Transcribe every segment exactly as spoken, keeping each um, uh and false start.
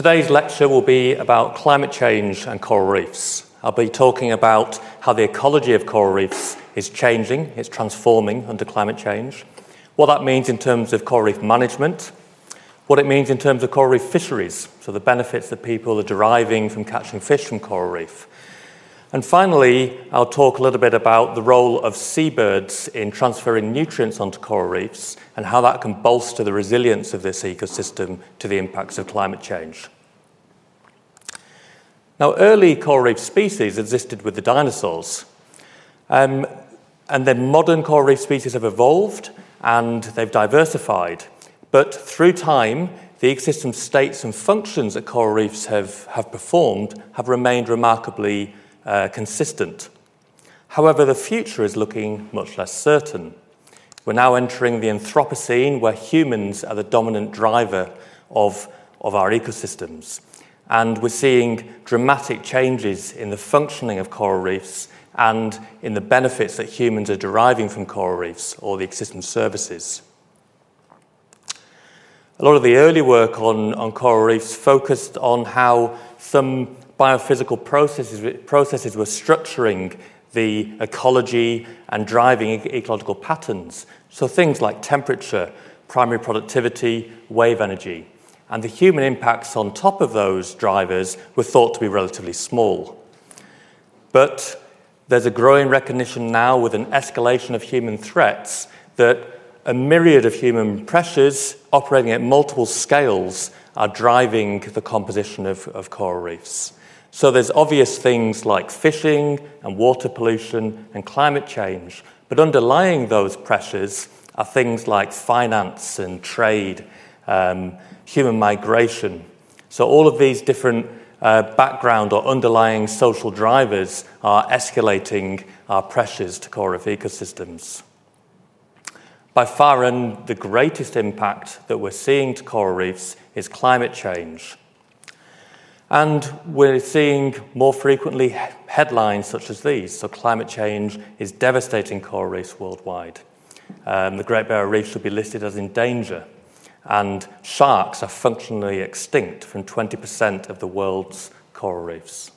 Today's lecture will be about climate change and coral reefs. I'll be talking about how the ecology of coral reefs is changing, it's transforming under climate change, what that means in terms of coral reef management, what it means in terms of coral reef fisheries, so the benefits that people are deriving from catching fish from coral reef. And finally, I'll talk a little bit about the role of seabirds in transferring nutrients onto coral reefs and how that can bolster the resilience of this ecosystem to the impacts of climate change. Now, early coral reef species existed with the dinosaurs. Um, and then modern coral reef species have evolved and they've diversified. But through time, the ecosystem states and functions that coral reefs have, have performed have remained remarkably Uh, consistent. However, the future is looking much less certain. We're now entering the Anthropocene, where humans are the dominant driver of, of our ecosystems. And we're seeing dramatic changes in the functioning of coral reefs and in the benefits that humans are deriving from coral reefs or the ecosystem services. A lot of the early work on, on coral reefs focused on how some biophysical processes, processes were structuring the ecology and driving ecological patterns. So things like temperature, primary productivity, wave energy. And the human impacts on top of those drivers were thought to be relatively small. But there's a growing recognition now with an escalation of human threats that a myriad of human pressures operating at multiple scales are driving the composition of, of coral reefs. So there's obvious things like fishing and water pollution and climate change, but underlying those pressures are things like finance and trade, um, human migration. So all of these different uh, background or underlying social drivers are escalating our pressures to coral reef ecosystems. By far and the greatest impact that we're seeing to coral reefs is climate change. And we're seeing more frequently headlines such as these. So climate change is devastating coral reefs worldwide. Um, the Great Barrier Reef should be listed as in danger. And sharks are functionally extinct from twenty percent of the world's coral reefs.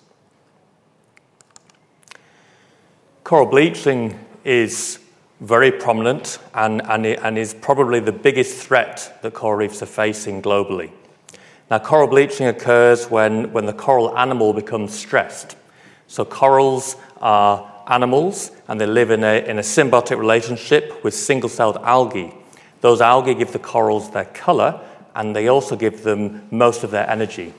Coral bleaching is very prominent and, and, and is probably the biggest threat that coral reefs are facing globally. Now, coral bleaching occurs when, when the coral animal becomes stressed. So corals are animals, and they live in a, in a symbiotic relationship with single-celled algae. Those algae give the corals their colour, and they also give them most of their energy.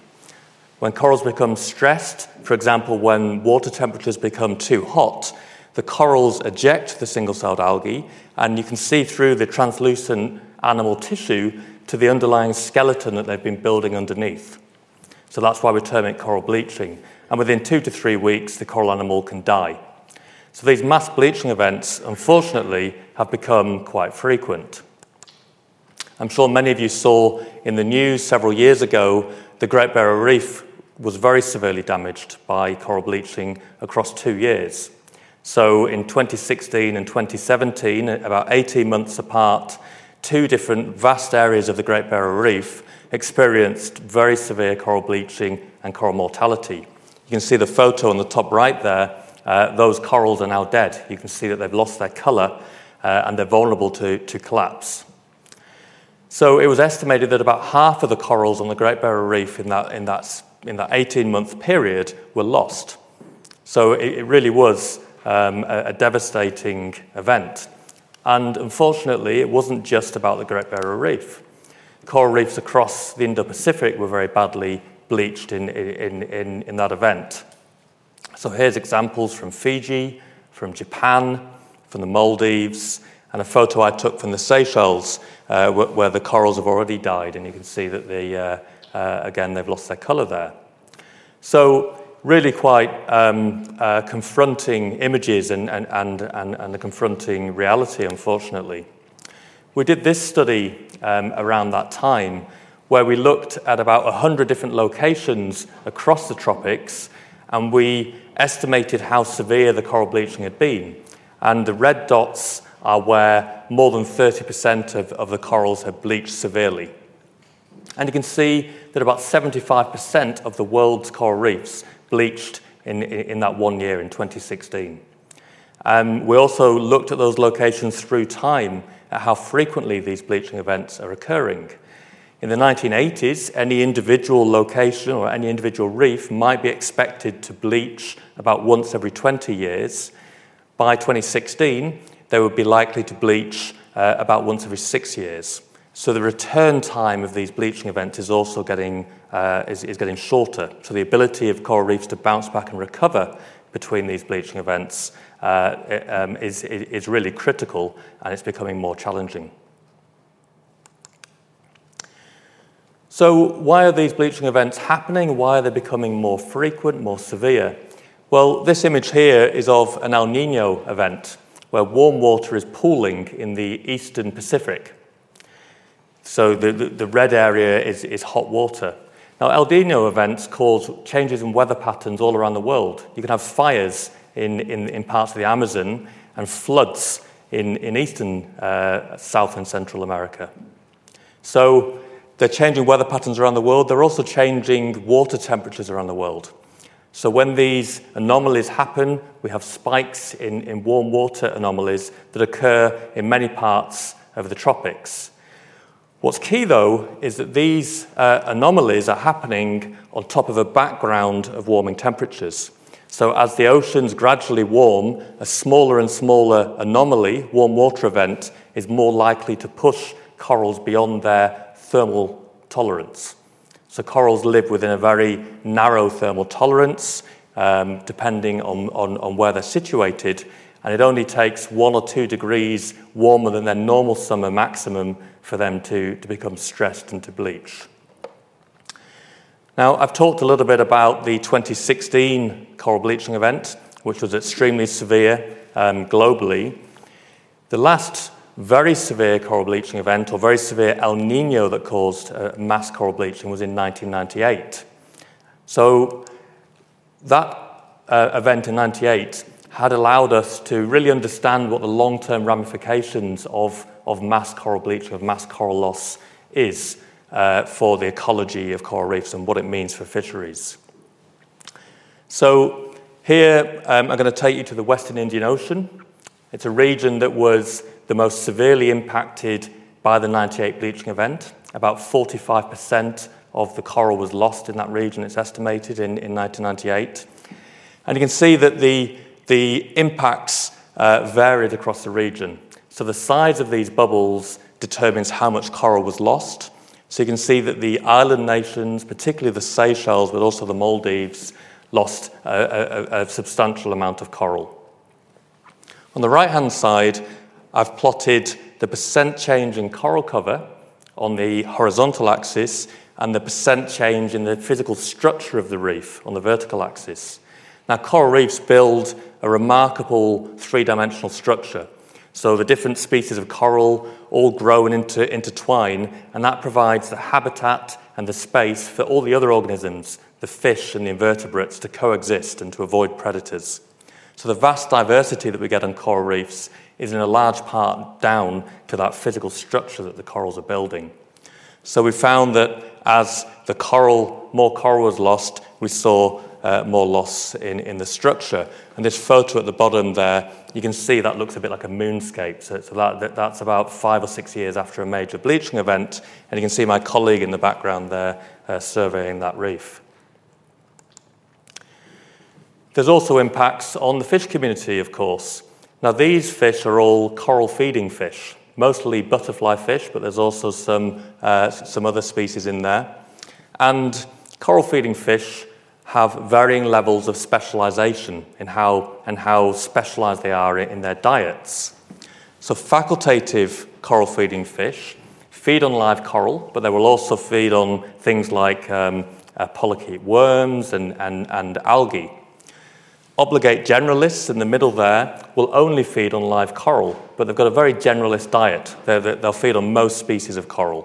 When corals become stressed, for example, when water temperatures become too hot, the corals eject the single-celled algae, and you can see through the translucent animal tissue to the underlying skeleton that they've been building underneath. So that's why we term it coral bleaching. And within two to three weeks, the coral animal can die. So these mass bleaching events, unfortunately, have become quite frequent. I'm sure many of you saw in the news several years ago, the Great Barrier Reef was very severely damaged by coral bleaching across two years. So in twenty sixteen and twenty seventeen, about eighteen months apart, two different vast areas of the Great Barrier Reef experienced very severe coral bleaching and coral mortality. You can see the photo on the top right there. Uh, those corals are now dead. You can see that they've lost their colour uh, and they're vulnerable to, to collapse. So it was estimated that about half of the corals on the Great Barrier Reef in that in that in that eighteen-month period were lost. So it, it really was um, a, a devastating event. And unfortunately, it wasn't just about the Great Barrier Reef. Coral reefs across the Indo-Pacific were very badly bleached in, in, in, in that event. So here's examples from Fiji, from Japan, from the Maldives, and a photo I took from the Seychelles uh, where, where the corals have already died. And you can see that, they, uh, uh, again, they've lost their colour there. So really quite um, uh, confronting images and, and, and, and, and the confronting reality, unfortunately. We did this study um, around that time where we looked at about one hundred different locations across the tropics, and we estimated how severe the coral bleaching had been. And the red dots are where more than thirty percent of, of the corals had bleached severely. And you can see that about seventy-five percent of the world's coral reefs bleached in, in that one year, in twenty sixteen. Um, we also looked at those locations through time, at how frequently these bleaching events are occurring. In the nineteen eighties, any individual location or any individual reef might be expected to bleach about once every twenty years. By twenty sixteen, they would be likely to bleach uh, about once every six years. So the return time of these bleaching events is also getting uh, is, is getting shorter. So the ability of coral reefs to bounce back and recover between these bleaching events uh, it, um, is is really critical, and it's becoming more challenging. So why are these bleaching events happening? Why are they becoming more frequent, more severe? Well, this image here is of an El Niño event, where warm water is pooling in the eastern Pacific. So the, the, the red area is, is hot water. Now, El Niño events cause changes in weather patterns all around the world. You can have fires in, in, in parts of the Amazon and floods in, in eastern, uh, South and Central America. So they're changing weather patterns around the world. They're also changing water temperatures around the world. So when these anomalies happen, we have spikes in, in warm water anomalies that occur in many parts of the tropics. What's key, though, is that these uh, anomalies are happening on top of a background of warming temperatures. So as the oceans gradually warm, a smaller and smaller anomaly, warm water event, is more likely to push corals beyond their thermal tolerance. So corals live within a very narrow thermal tolerance, um, depending on, on, on where they're situated, and it only takes one or two degrees warmer than their normal summer maximum for them to, to become stressed and to bleach. Now, I've talked a little bit about the twenty sixteen coral bleaching event, which was extremely severe um, globally. The last very severe coral bleaching event, or very severe El Niño that caused uh, mass coral bleaching, was in nineteen ninety-eight. So that uh, event in ninety-eight had allowed us to really understand what the long-term ramifications of, of mass coral bleaching, of mass coral loss is uh, for the ecology of coral reefs and what it means for fisheries. So here um, I'm going to take you to the Western Indian Ocean. It's a region that was the most severely impacted by the ninety-eight bleaching event. About forty-five percent of the coral was lost in that region, it's estimated, in, in nineteen ninety-eight. And you can see that the, the impacts uh, varied across the region. So the size of these bubbles determines how much coral was lost. So you can see that the island nations, particularly the Seychelles, but also the Maldives, lost a, a, a substantial amount of coral. On the right-hand side, I've plotted the percent change in coral cover on the horizontal axis and the percent change in the physical structure of the reef on the vertical axis. Now, coral reefs build a remarkable three-dimensional structure. So the different species of coral all grow and inter- intertwine, and that provides the habitat and the space for all the other organisms, the fish and the invertebrates, to coexist and to avoid predators. So the vast diversity that we get on coral reefs is in a large part down to that physical structure that the corals are building. So we found that as the coral, more coral was lost, we saw uh, more loss in, in the structure. And this photo at the bottom there, you can see that looks a bit like a moonscape. So, so that, that, that's about five or six years after a major bleaching event. And you can see my colleague in the background there uh, surveying that reef. There's also impacts on the fish community, of course. Now, these fish are all coral-feeding fish, mostly butterfly fish, but there's also some uh, some other species in there. And coral-feeding fish have varying levels of specialization in how and how specialized they are in their diets. So facultative coral-feeding fish feed on live coral, but they will also feed on things like um, uh, polychaete worms and, and, and algae. Obligate generalists in the middle there will only feed on live coral, but they've got a very generalist diet. They're, they'll feed on most species of coral.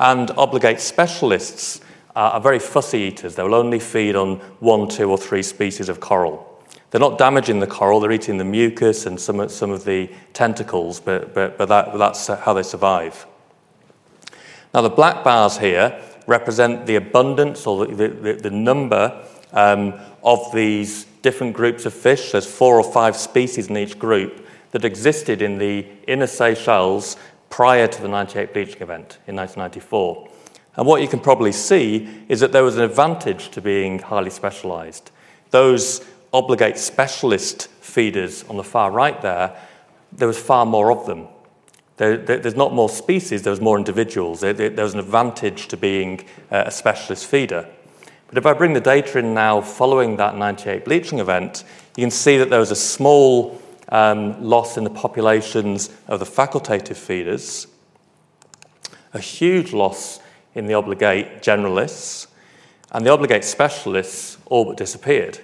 And obligate specialists are very fussy eaters. They will only feed on one, two, or three species of coral. They're not damaging the coral. They're eating the mucus and some, some of the tentacles, but, but, but that, that's how they survive. Now, the black bars here represent the abundance or the, the, the number um, of these different groups of fish. There's four or five species in each group that existed in the inner Seychelles prior to the ninety-eight bleaching event in nineteen ninety-four. And what you can probably see is that there was an advantage to being highly specialised. Those obligate specialist feeders on the far right there, there was far more of them. There, there, there's not more species, there's more individuals. There, there, there was an advantage to being uh, a specialist feeder. But if I bring the data in now following that ninety-eight bleaching event, you can see that there was a small um, loss in the populations of the facultative feeders, a huge loss in the obligate generalists, and the obligate specialists all but disappeared.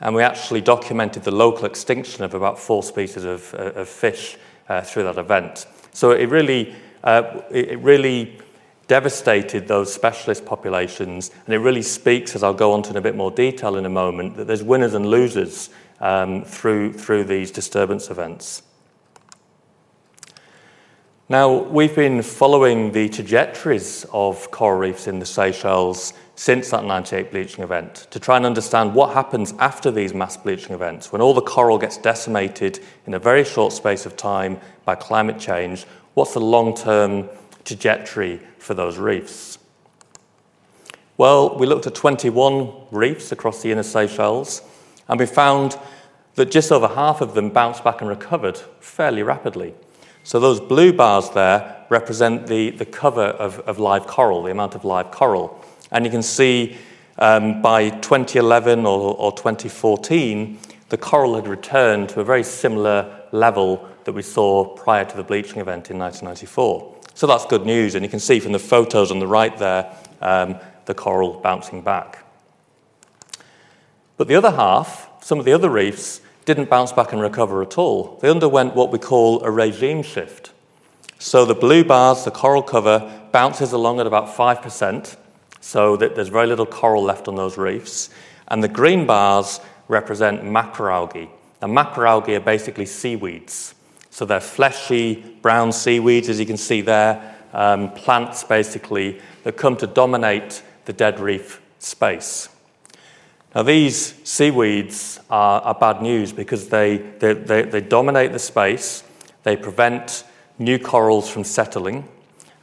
And we actually documented the local extinction of about four species of, of fish uh, through that event. So it really, uh, it really devastated those specialist populations, and it really speaks, as I'll go on to in a bit more detail in a moment, that there's winners and losers um, through, through these disturbance events. Now, we've been following the trajectories of coral reefs in the Seychelles since that ninety-eight bleaching event to try and understand what happens after these mass bleaching events, when all the coral gets decimated in a very short space of time by climate change. What's the long-term trajectory for those reefs? Well, we looked at twenty-one reefs across the inner Seychelles, and we found that just over half of them bounced back and recovered fairly rapidly. So those blue bars there represent the, the cover of, of live coral, the amount of live coral. And you can see um, by twenty eleven or, or twenty fourteen, the coral had returned to a very similar level that we saw prior to the bleaching event in nineteen ninety-four. So that's good news. And you can see from the photos on the right there, um, the coral bouncing back. But the other half, some of the other reefs, didn't bounce back and recover at all. They underwent what we call a regime shift. So the blue bars, the coral cover, bounces along at about five percent, so that there's very little coral left on those reefs. And the green bars represent macroalgae. Now, macroalgae are basically seaweeds. So they're fleshy, brown seaweeds, as you can see there, um, plants, basically, that come to dominate the dead reef space. Now, these seaweeds are, are bad news because they, they, they, they dominate the space, they prevent new corals from settling,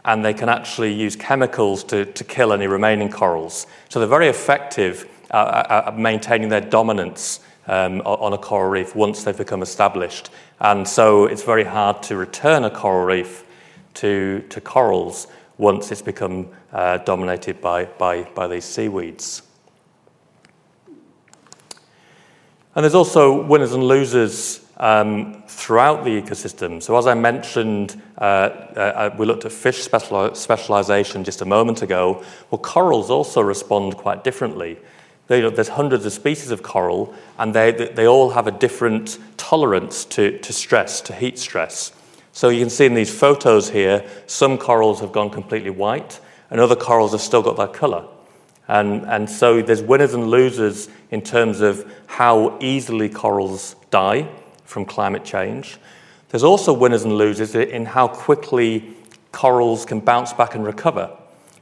and they can actually use chemicals to, to kill any remaining corals. So they're very effective at, at maintaining their dominance um, on a coral reef once they've become established. And so it's very hard to return a coral reef to, to corals once it's become uh, dominated by, by, by these seaweeds. And there's also winners and losers um, throughout the ecosystem. So as I mentioned, uh, uh, we looked at fish speciali- specialization just a moment ago. Well, corals also respond quite differently. They, you know, there's hundreds of species of coral, and they, they, they all have a different tolerance to, to stress, to heat stress. So you can see in these photos here, some corals have gone completely white, and other corals have still got their color. And, and so there's winners and losers in terms of how easily corals die from climate change. There's also winners and losers in how quickly corals can bounce back and recover.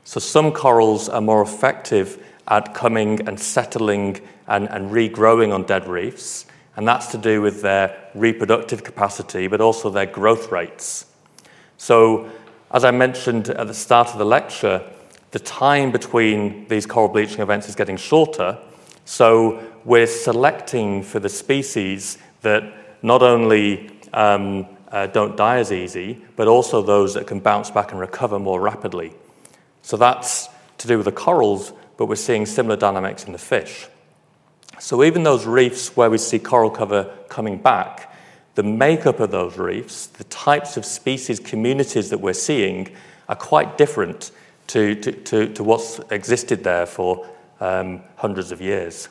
So some corals are more effective at coming and settling and, and regrowing on dead reefs, and that's to do with their reproductive capacity, but also their growth rates. So as I mentioned at the start of the lecture, the time between these coral bleaching events is getting shorter, so we're selecting for the species that not only um, uh, don't die as easy, but also those that can bounce back and recover more rapidly. So that's to do with the corals, but we're seeing similar dynamics in the fish. So even those reefs where we see coral cover coming back, the makeup of those reefs, the types of species communities that we're seeing are quite different To, to, to what's existed there for um, hundreds of years.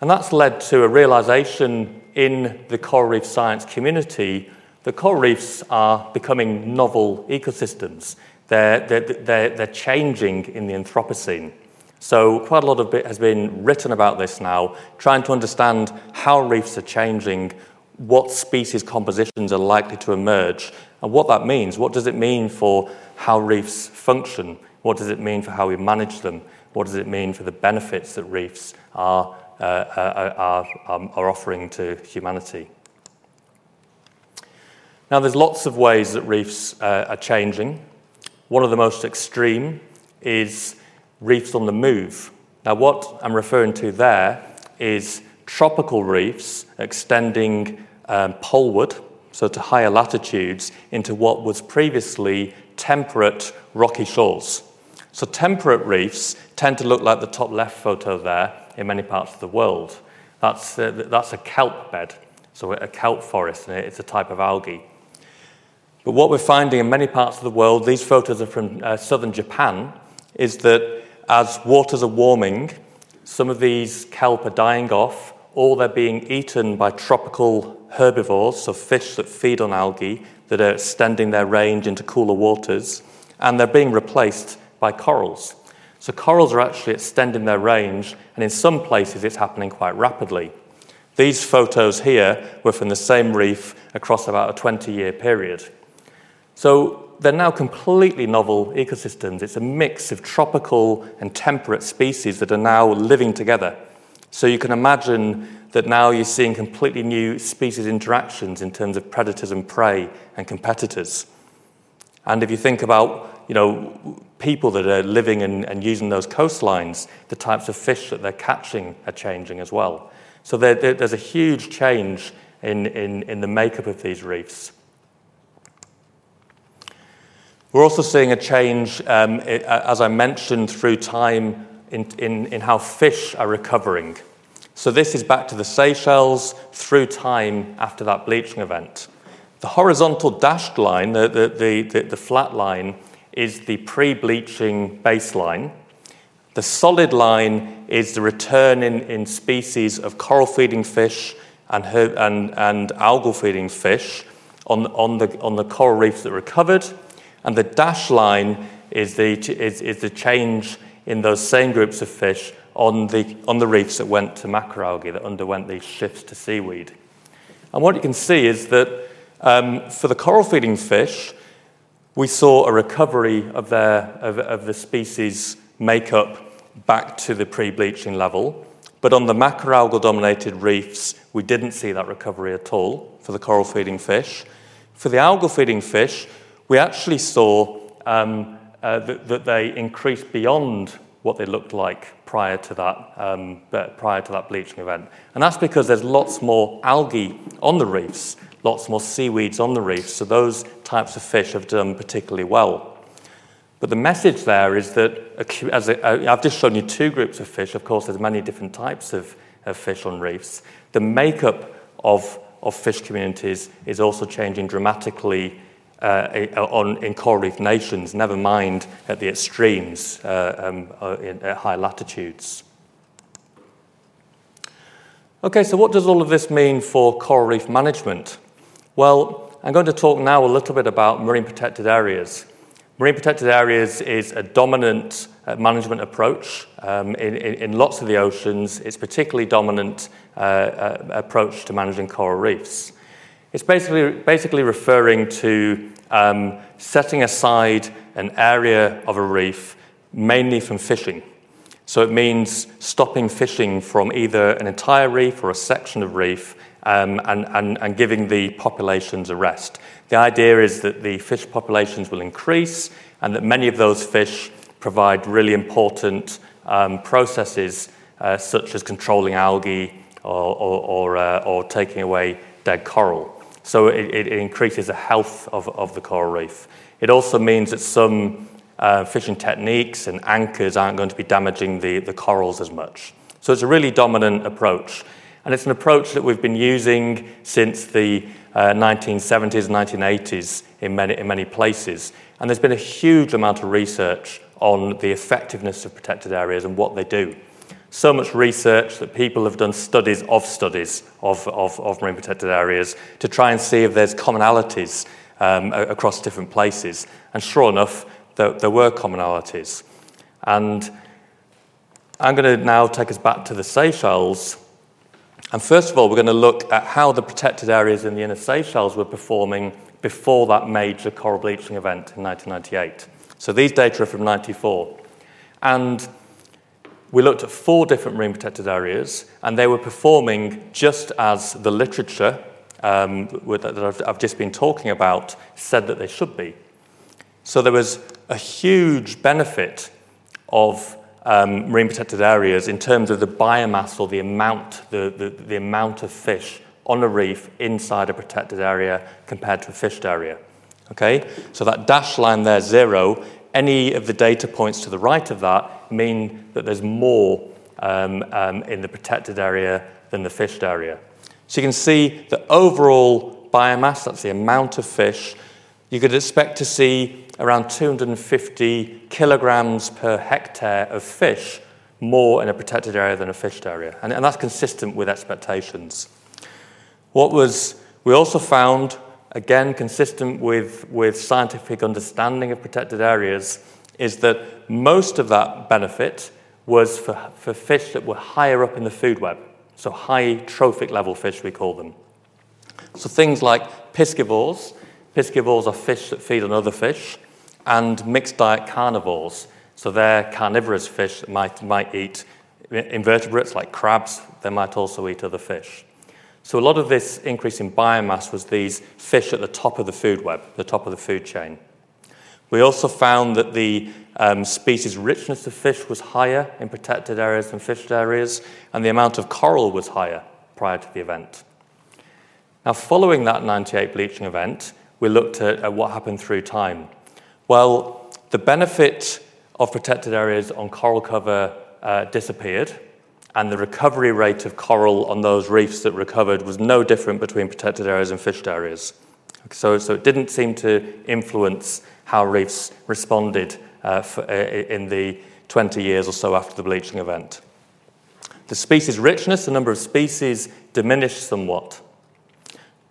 And that's led to a realization in the coral reef science community that coral reefs are becoming novel ecosystems. They're, they're, they're, they're changing in the Anthropocene. So quite a lot of it has been written about this now, trying to understand how reefs are changing, what species compositions are likely to emerge, and what that means. What does it mean for how reefs function? What does it mean for how we manage them? What does it mean for the benefits that reefs are, uh, are, are, are offering to humanity? Now, there's lots of ways that reefs uh, are changing. One of the most extreme is reefs on the move. Now, what I'm referring to there is tropical reefs extending um, poleward, so to higher latitudes, into what was previously temperate rocky shores. So temperate reefs tend to look like the top left photo there in many parts of the world. That's a, that's a kelp bed, so a kelp forest, and it's a type of algae. But what we're finding in many parts of the world, these photos are from uh, southern Japan, is that as waters are warming, some of these kelp are dying off, or they're being eaten by tropical herbivores, so fish that feed on algae, that are extending their range into cooler waters, and they're being replaced by corals. So corals are actually extending their range, and in some places it's happening quite rapidly. These photos here were from the same reef across about a twenty-year period. So they're now completely novel ecosystems. It's a mix of tropical and temperate species that are now living together. So you can imagine that now you're seeing completely new species interactions in terms of predators and prey and competitors. And if you think about, you know, people that are living and, and using those coastlines, the types of fish that they're catching are changing as well. So there, there, there's a huge change in, in, in the makeup of these reefs. We're also seeing a change, um, as I mentioned, through time in, in, in how fish are recovering. So this is back to the Seychelles through time after that bleaching event. The horizontal dashed line, the, the, the, the, the flat line, is the pre-bleaching baseline. The solid line is the return in, in species of coral-feeding fish and, her, and, and algal-feeding fish on, on, the, on the coral reefs that recovered. And the dashed line is the, is, is the change in those same groups of fish on the, on the reefs that went to macroalgae, that underwent these shifts to seaweed. And what you can see is that um, for the coral-feeding fish, we saw a recovery of, their, of, of the species makeup back to the pre-bleaching level. But on the macroalgal-dominated reefs, we didn't see that recovery at all for the coral-feeding fish. For the algal-feeding fish, we actually saw um, uh, that, that they increased beyond what they looked like prior to that um, prior to that bleaching event. And that's because there's lots more algae on the reefs, lots more seaweeds on the reefs, so those types of fish have done particularly well. But the message there is that, as a, I've just shown you two groups of fish, of course there's many different types of, of fish on reefs. The makeup of, of fish communities is also changing dramatically uh, on, in coral reef nations, never mind at the extremes uh, um, uh, in, at high latitudes. Okay, so what does all of this mean for coral reef management? Well, I'm going to talk now a little bit about marine protected areas. Marine protected areas is a dominant uh, management approach um, in, in, in lots of the oceans. It's particularly dominant uh, uh, approach to managing coral reefs. It's basically, basically referring to um, setting aside an area of a reef mainly from fishing. So it means stopping fishing from either an entire reef or a section of reef Um, and, and, and giving the populations a rest. The idea is that the fish populations will increase and that many of those fish provide really important um, processes uh, such as controlling algae or, or, or, uh, or taking away dead coral. So it, it increases the health of, of the coral reef. It also means that some uh, fishing techniques and anchors aren't going to be damaging the, the corals as much. So it's a really dominant approach. And it's an approach that we've been using since the uh, nineteen seventies, nineteen eighties in many, in many places. And there's been a huge amount of research on the effectiveness of protected areas and what they do. So much research that people have done studies of studies of, of, of marine protected areas to try and see if there's commonalities um, across different places. And sure enough, there, there were commonalities. And I'm going to now take us back to the Seychelles. And first of all, we're going to look at how the protected areas in the inner Seychelles were performing before that major coral bleaching event in nineteen ninety-eight. So these data are from ninety-four. And we looked at four different marine protected areas, and they were performing just as the literature um, that I've just been talking about said that they should be. So there was a huge benefit of um, marine protected areas in terms of the biomass or the amount, the, the, the amount of fish on a reef inside a protected area compared to a fished area. Okay, so that dashed line there, zero, any of the data points to the right of that mean that there's more um, um, in the protected area than the fished area. So you can see the overall biomass, that's the amount of fish, you could expect to see around two hundred fifty kilograms per hectare of fish more in a protected area than a fished area. And, and that's consistent with expectations. What was, we also found, again, consistent with, with scientific understanding of protected areas, is that most of that benefit was for, for fish that were higher up in the food web, so high trophic level fish, we call them. So things like piscivores. Piscivores are fish that feed on other fish, and mixed diet carnivores. So they're carnivorous fish that might, might eat invertebrates like crabs. They might also eat other fish. So a lot of this increase in biomass was these fish at the top of the food web, the top of the food chain. We also found that the um, species richness of fish was higher in protected areas than fished areas, and the amount of coral was higher prior to the event. Now, following that ninety-eight bleaching event, we looked at, at what happened through time. Well, the benefit of protected areas on coral cover uh, disappeared, and the recovery rate of coral on those reefs that recovered was no different between protected areas and fished areas. So, so it didn't seem to influence how reefs responded uh, for, uh, in the twenty years or so after the bleaching event. The species richness, the number of species, diminished somewhat.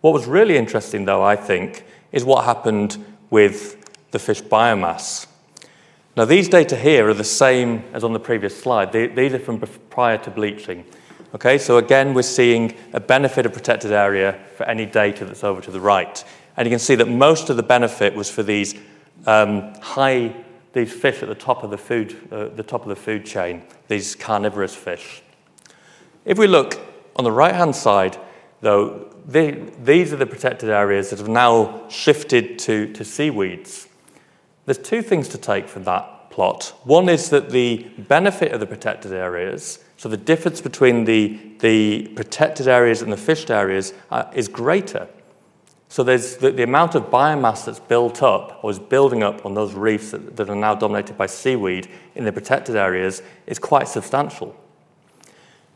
What was really interesting, though, I think, is what happened with the fish biomass. Now, these data here are the same as on the previous slide. They, these are from prior to bleaching. Okay, so again, we're seeing a benefit of protected area for any data that's over to the right. And you can see that most of the benefit was for these um, high, these fish at the top of the food, uh, the top of the food chain, these carnivorous fish. If we look on the right-hand side, though, they, these are the protected areas that have now shifted to, to seaweeds. There's two things to take from that plot. One is that the benefit of the protected areas, so the difference between the, the protected areas and the fished areas, uh, is greater. So there's the, the amount of biomass that's built up or is building up on those reefs that, that are now dominated by seaweed in the protected areas is quite substantial.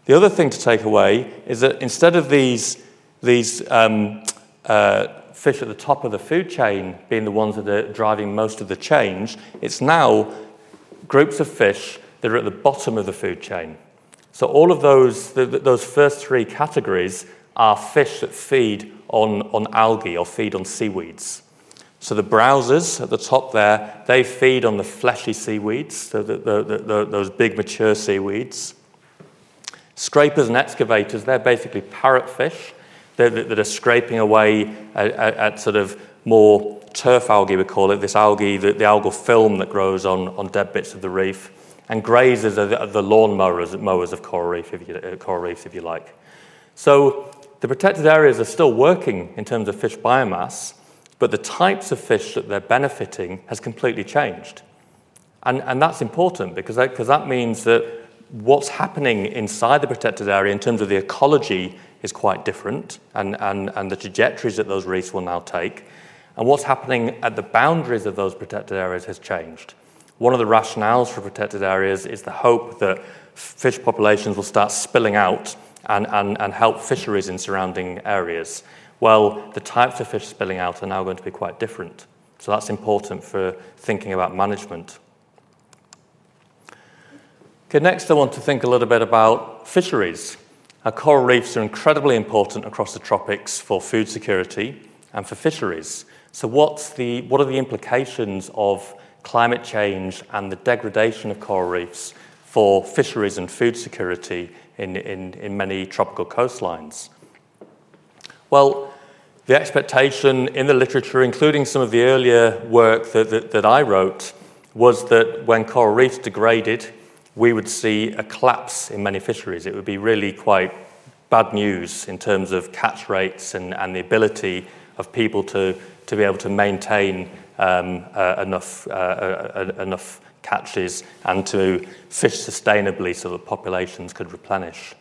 The other thing to take away is that instead of these, these um, uh, fish at the top of the food chain being the ones that are driving most of the change, it's now groups of fish that are at the bottom of the food chain. So all of those the, those first three categories are fish that feed on, on algae or feed on seaweeds. So the browsers at the top there, they feed on the fleshy seaweeds, so the, the, the, the, those big mature seaweeds. Scrapers and excavators, they're basically parrotfish that are scraping away at, at, at sort of more turf algae, we call it, this algae, the, the algal film that grows on, on dead bits of the reef. And grazers are the, are the lawn mowers, mowers of coral, reef if you, uh, coral reefs, if you like. So the protected areas are still working in terms of fish biomass, but the types of fish that they're benefiting has completely changed. And, and that's important because that, because that means that what's happening inside the protected area in terms of the ecology is quite different, and, and, and the trajectories that those reefs will now take. And what's happening at the boundaries of those protected areas has changed. One of the rationales for protected areas is the hope that fish populations will start spilling out and, and, and help fisheries in surrounding areas. Well, the types of fish spilling out are now going to be quite different. So that's important for thinking about management. Okay, next I want to think a little bit about fisheries. Our coral reefs are incredibly important across the tropics for food security and for fisheries. So what's the, what are the implications of climate change and the degradation of coral reefs for fisheries and food security in, in, in many tropical coastlines? Well, the expectation in the literature, including some of the earlier work that, that, that I wrote, was that when coral reefs degraded, we would see a collapse in many fisheries. It would be really quite bad news in terms of catch rates and, and the ability of people to, to be able to maintain um, uh, enough, uh, uh, uh, enough catches and to fish sustainably so that populations could replenish.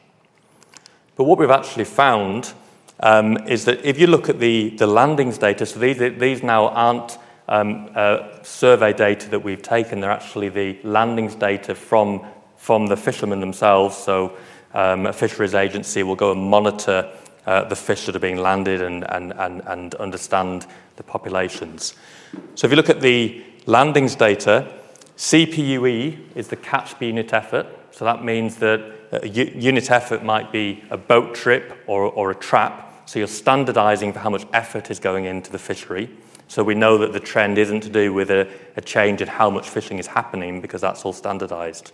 But what we've actually found um, is that if you look at the, the landings data, so these, these now aren't Um, uh, survey data that we've taken. They're actually the landings data from from the fishermen themselves. So um, a fisheries agency will go and monitor uh, the fish that are being landed and, and, and, and understand the populations. So if you look at the landings data, C P U E is the catch per unit effort. So that means that a u- unit effort might be a boat trip or, or a trap. So you're standardizing for how much effort is going into the fishery. So we know that the trend isn't to do with a, a change in how much fishing is happening because that's all standardised.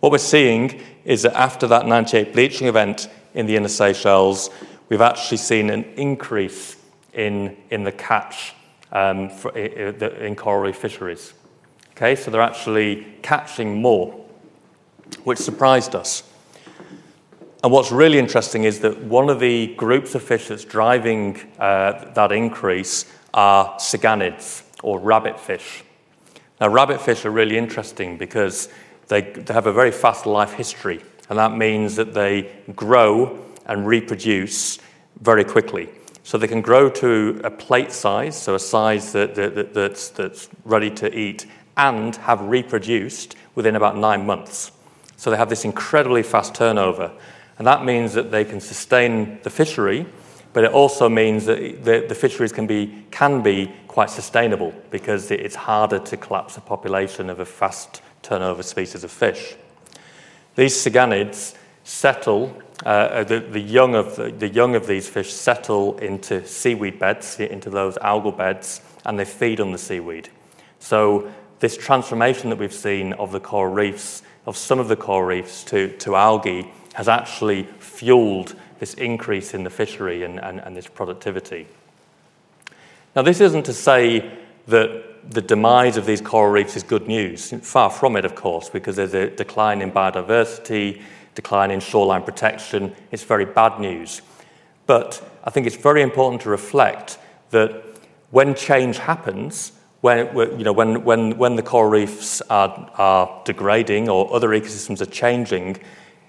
What we're seeing is that after that ninety-eight bleaching event in the inner Seychelles, we've actually seen an increase in, in the catch um, for, in, in coral reef fisheries. Okay, so they're actually catching more, which surprised us. And what's really interesting is that one of the groups of fish that's driving uh, that increase are siganids, or rabbitfish. Now, rabbitfish are really interesting because they, they have a very fast life history, and that means that they grow and reproduce very quickly. So they can grow to a plate size, so a size that, that, that's, that's ready to eat, and have reproduced within about nine months. So they have this incredibly fast turnover, and that means that they can sustain the fishery, but it also means that the, the fisheries can be can be quite sustainable because it's harder to collapse a population of a fast turnover species of fish. These siganids settle, uh, the, the, young of the, the young of these fish settle into seaweed beds, into those algal beds, and they feed on the seaweed. So this transformation that we've seen of the coral reefs, of some of the coral reefs to, to algae, has actually fueled this increase in the fishery and, and, and this productivity. Now, this isn't to say that the demise of these coral reefs is good news. Far from it, of course, because there's a decline in biodiversity, decline in shoreline protection. It's very bad news. But I think it's very important to reflect that when change happens, when, you know, when, when, when the coral reefs are, are degrading or other ecosystems are changing,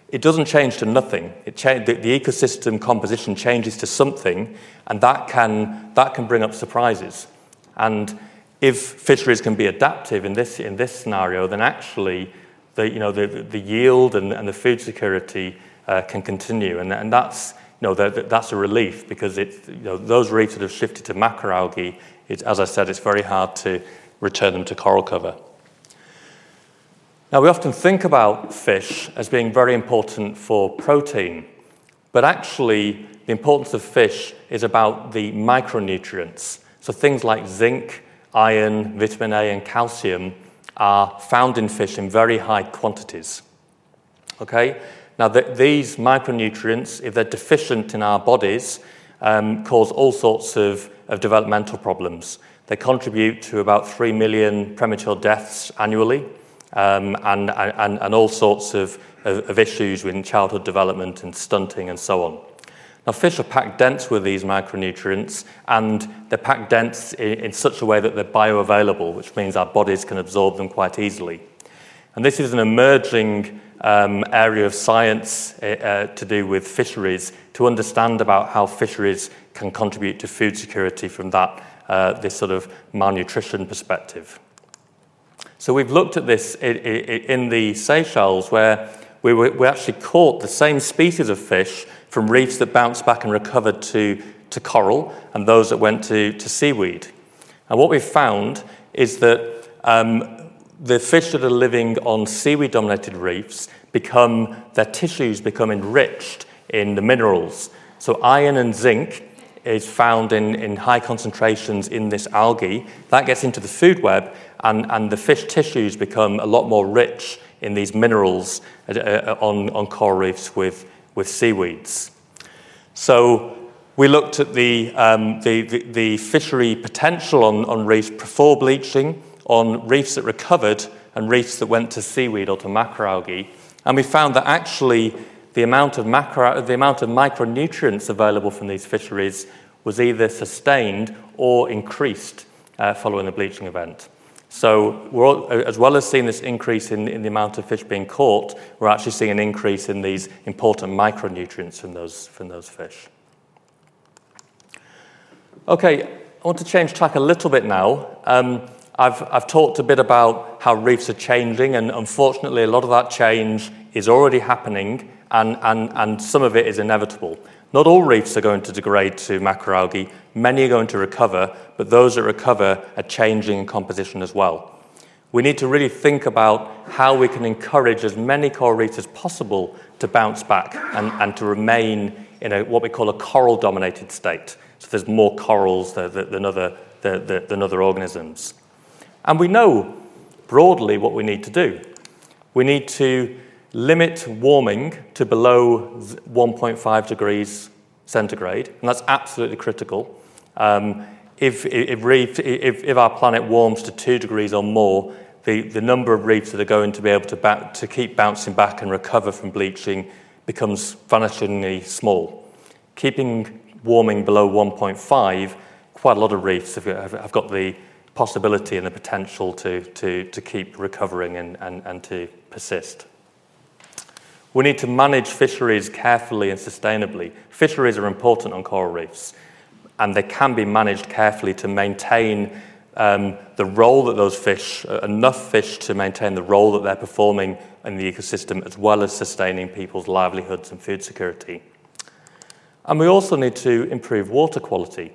it doesn't change to nothing. It cha- the, the ecosystem composition changes to something, and that can that can bring up surprises. And if fisheries can be adaptive in this in this scenario, then actually, the you know the the yield and, and the food security uh, can continue, and and that's you know the, the, that's a relief because it's you know those reefs that have shifted to macroalgae. It, as I said, it's very hard to return them to coral cover. Now, we often think about fish as being very important for protein, but actually the importance of fish is about the micronutrients. So things like zinc, iron, vitamin A, and calcium are found in fish in very high quantities. Okay? Now, th- these micronutrients, if they're deficient in our bodies, um, cause all sorts of, of developmental problems. They contribute to about three million premature deaths annually, Um, and, and, and all sorts of, of, of issues in childhood development and stunting and so on. Now, fish are packed dense with these micronutrients, and they're packed dense in, in such a way that they're bioavailable, which means our bodies can absorb them quite easily. And this is an emerging um, area of science uh, to do with fisheries, to understand about how fisheries can contribute to food security from that uh, this sort of malnutrition perspective. So we've looked at this in the Seychelles, where we actually caught the same species of fish from reefs that bounced back and recovered to, to coral and those that went to, to seaweed. And what we've found is that um, the fish that are living on seaweed-dominated reefs become, their tissues become enriched in the minerals. So iron and zinc is found in, in high concentrations in this algae. That gets into the food web, and, and the fish tissues become a lot more rich in these minerals uh, on, on coral reefs with, with seaweeds. So We looked at the um, the, the, the fishery potential on, on reefs before bleaching, on reefs that recovered, and reefs that went to seaweed or to macroalgae, and we found that actually the amount of macro, the amount of micronutrients available from these fisheries was either sustained or increased uh, following the bleaching event. So we're all, as well as seeing this increase in, in the amount of fish being caught, we're actually seeing an increase in these important micronutrients from those from those fish. Okay, I want to change track a little bit now. Um, I've, I've talked a bit about how reefs are changing, and unfortunately a lot of that change is already happening, and, and, and some of it is inevitable. Not all reefs are going to degrade to macroalgae. Many are going to recover, but those that recover are changing in composition as well. We need to really think about how we can encourage as many coral reefs as possible to bounce back and, and to remain in a, what we call a coral-dominated state. So there's more corals than, than, other, than, than other organisms. And we know broadly what we need to do. We need to limit warming to below one point five degrees centigrade, and that's absolutely critical. Um, if, if, reef, if, if our planet warms to two degrees or more, the, the number of reefs that are going to be able to, ba- to keep bouncing back and recover from bleaching becomes vanishingly small. Keeping warming below one point five, quite a lot of reefs have, have, have got the possibility and the potential to, to, to keep recovering and, and, and to persist. We need to manage fisheries carefully and sustainably. Fisheries are important on coral reefs, and they can be managed carefully to maintain um, the role that those fish, enough fish to maintain the role that they're performing in the ecosystem, as well as sustaining people's livelihoods and food security. And we also need to improve water quality.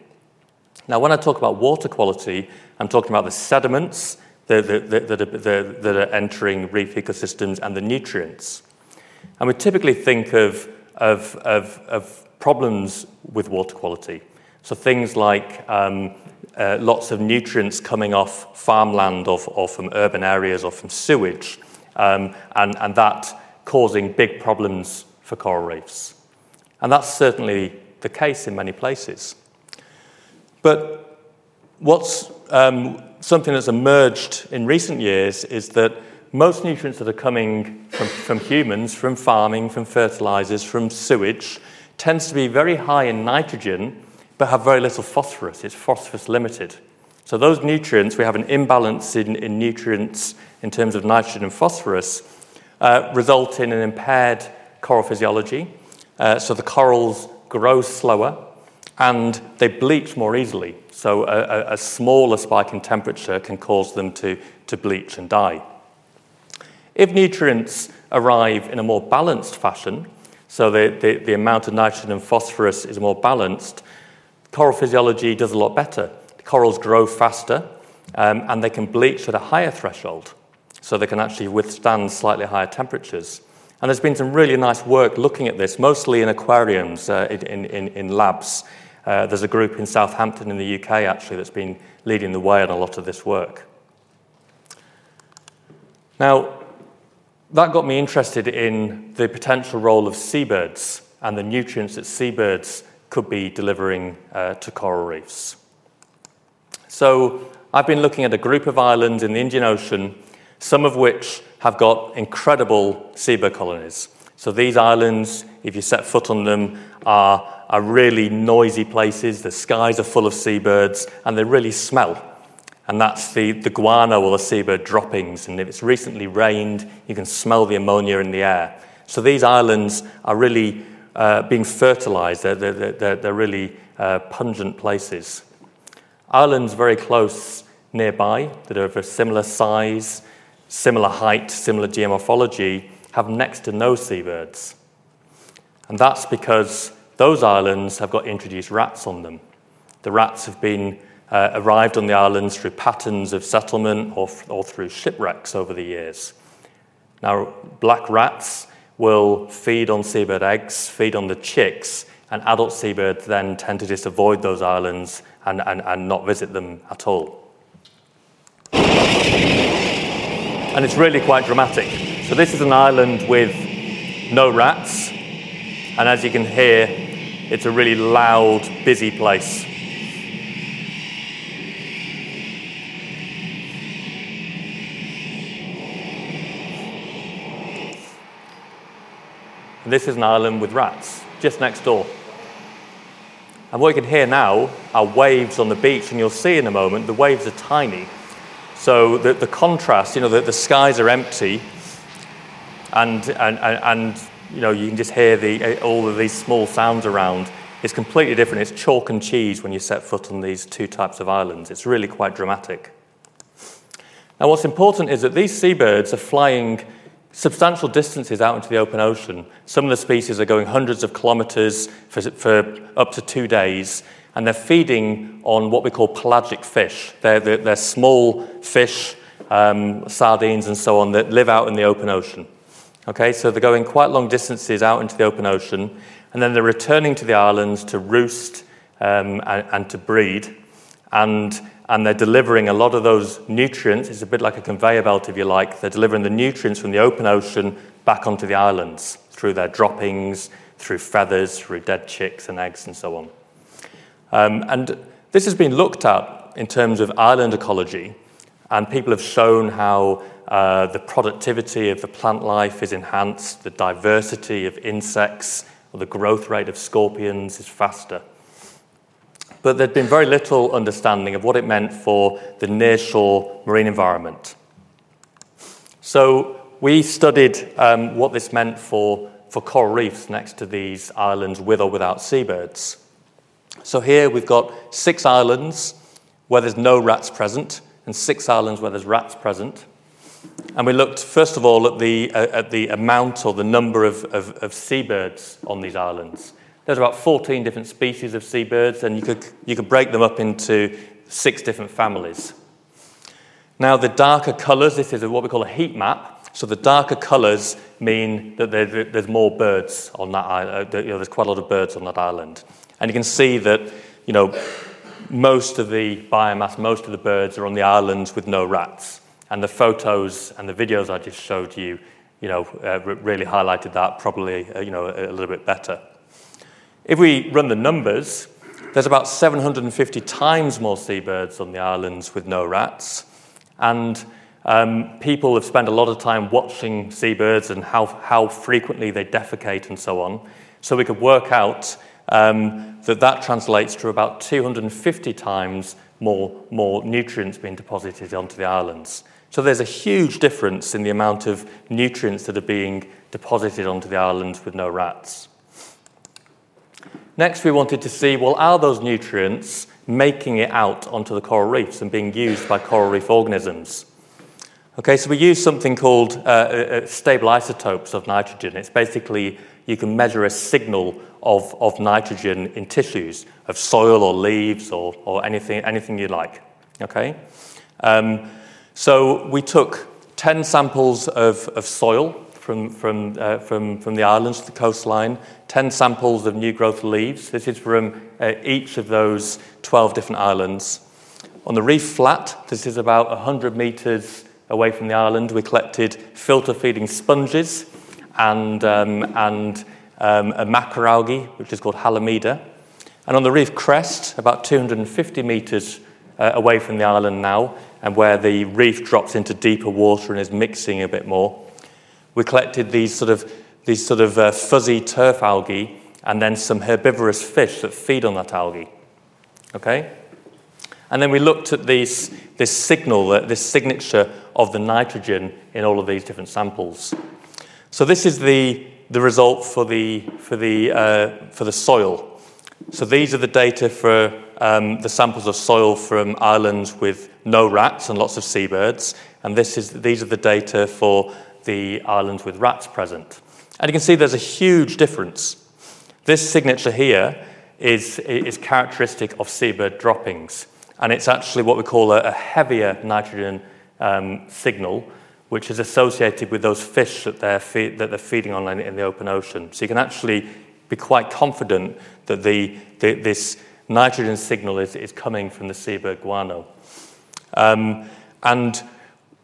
Now, when I talk about water quality, I'm talking about the sediments that, that, that, that, are, that are entering reef ecosystems and the nutrients. And we typically think of, of, of, of problems with water quality. So things like um, uh, lots of nutrients coming off farmland or, or from urban areas or from sewage, um, and, and that causing big problems for coral reefs. And that's certainly the case in many places. But what's um, something that's emerged in recent years is that most nutrients that are coming from, from humans, from farming, from fertilizers, from sewage, tends to be very high in nitrogen, but have very little phosphorus. It's phosphorus limited. So those nutrients, we have an imbalance in, in nutrients in terms of nitrogen and phosphorus, uh, result in an impaired coral physiology. Uh, so the corals grow slower, and they bleach more easily. So a, a smaller spike in temperature can cause them to, to bleach and die. If nutrients arrive in a more balanced fashion, so the, the, the amount of nitrogen and phosphorus is more balanced, coral physiology does a lot better. The corals grow faster, um, and they can bleach at a higher threshold. So they can actually withstand slightly higher temperatures. And there's been some really nice work looking at this, mostly in aquariums, uh, in, in, in labs. Uh, there's a group in Southampton in the U K, actually, that's been leading the way on a lot of this work. Now, that got me interested in the potential role of seabirds and the nutrients that seabirds could be delivering uh, to coral reefs. So I've been looking at a group of islands in the Indian Ocean, some of which have got incredible seabird colonies. So these islands, if you set foot on them, are, are really noisy places. The skies are full of seabirds, and they really smell. And that's the, the guano or the seabird droppings. And if it's recently rained, you can smell the ammonia in the air. So these islands are really uh, being fertilized. They're, they're, they're, they're really uh, pungent places. Islands very close nearby that are of a similar size, similar height, similar geomorphology, have next to no seabirds. And that's because those islands have got introduced rats on them. The rats have been uh, arrived on the islands through patterns of settlement or, or through shipwrecks over the years. Now, black rats will feed on seabird eggs, feed on the chicks, and adult seabirds then tend to just avoid those islands and, and, and not visit them at all. And it's really quite dramatic. So this is an island with no rats, and as you can hear, It's a really loud, busy place. And this is an island with rats, just next door. And what you can hear now are waves on the beach, and you'll see in a moment the waves are tiny. So the, the contrast, you know, the, the skies are empty, and and and you know you can just hear the all of these small sounds around. It's completely different. It's chalk and cheese when you set foot on these two types of islands. It's really quite dramatic. Now, what's important is that these seabirds are flying substantial distances out into the open ocean. Some of the species are going hundreds of kilometres for, for up to two days, and they're feeding on what we call pelagic fish. They're, they're, they're small fish, um, sardines and so on, that live out in the open ocean. Okay, so they're going quite long distances out into the open ocean, and then they're returning to the islands to roost um, and, and to breed, and and they're delivering a lot of those nutrients. It's a bit like a conveyor belt, if you like. They're delivering the nutrients from the open ocean back onto the islands through their droppings, through feathers, through dead chicks and eggs and so on. Um, and this has been looked at in terms of island ecology, and people have shown how uh, the productivity of the plant life is enhanced, the diversity of insects, or the growth rate of scorpions is faster. But there'd been very little understanding of what it meant for the nearshore marine environment. So we studied um, what this meant for, for coral reefs next to these islands with or without seabirds. So here we've got six islands where there's no rats present and six islands where there's rats present. And we looked, first of all, at the, uh, at the amount or the number of, of, of seabirds on these islands. There's about fourteen different species of seabirds, and you could you could break them up into six different families. Now, the darker colours, this is what we call a heat map. So the darker colours mean that there, there's more birds on that island. You know, there's quite a lot of birds on that island, and you can see that you know most of the biomass, most of the birds are on the islands with no rats. And the photos and the videos I just showed you, you know, uh, really highlighted that probably uh, you know a, a little bit better. If we run the numbers, there's about seven hundred fifty times more seabirds on the islands with no rats. And um, people have spent a lot of time watching seabirds and how, how frequently they defecate and so on. So we could work out um, that that translates to about two hundred fifty times more, more nutrients being deposited onto the islands. So there's a huge difference in the amount of nutrients that are being deposited onto the islands with no rats. Next, we wanted to see, well, are those nutrients making it out onto the coral reefs and being used by coral reef organisms? Okay, so we used something called uh, uh, stable isotopes of nitrogen. It's basically, you can measure a signal of, of nitrogen in tissues, of soil or leaves or, or anything, anything you like, okay? Um, so we took ten samples of, of soil, From from, uh, from from the islands to the coastline, ten samples of new growth leaves. This is from uh, each of those twelve different islands. On the reef flat, this is about one hundred metres away from the island, we collected filter-feeding sponges and, um, and um, a macro algae, which is called halimeda. And on the reef crest, about two hundred fifty metres uh, away from the island now, and where the reef drops into deeper water and is mixing a bit more, we collected these sort of these sort of uh, fuzzy turf algae and then some herbivorous fish that feed on that algae. Okay, and then we looked at these this signal, uh, this signature of the nitrogen in all of these different samples. So this is the the result for the for the uh, for the soil. So these are the data for um, the samples of soil from islands with no rats and lots of seabirds, and this is these are the data for the islands with rats present. And you can see there's a huge difference. This signature here is, is characteristic of seabird droppings, and it's actually what we call a, a heavier nitrogen um, signal, which is associated with those fish that they're, fe- that they're feeding on in, in the open ocean. So you can actually be quite confident that the, the, this nitrogen signal is, is coming from the seabird guano. Um, and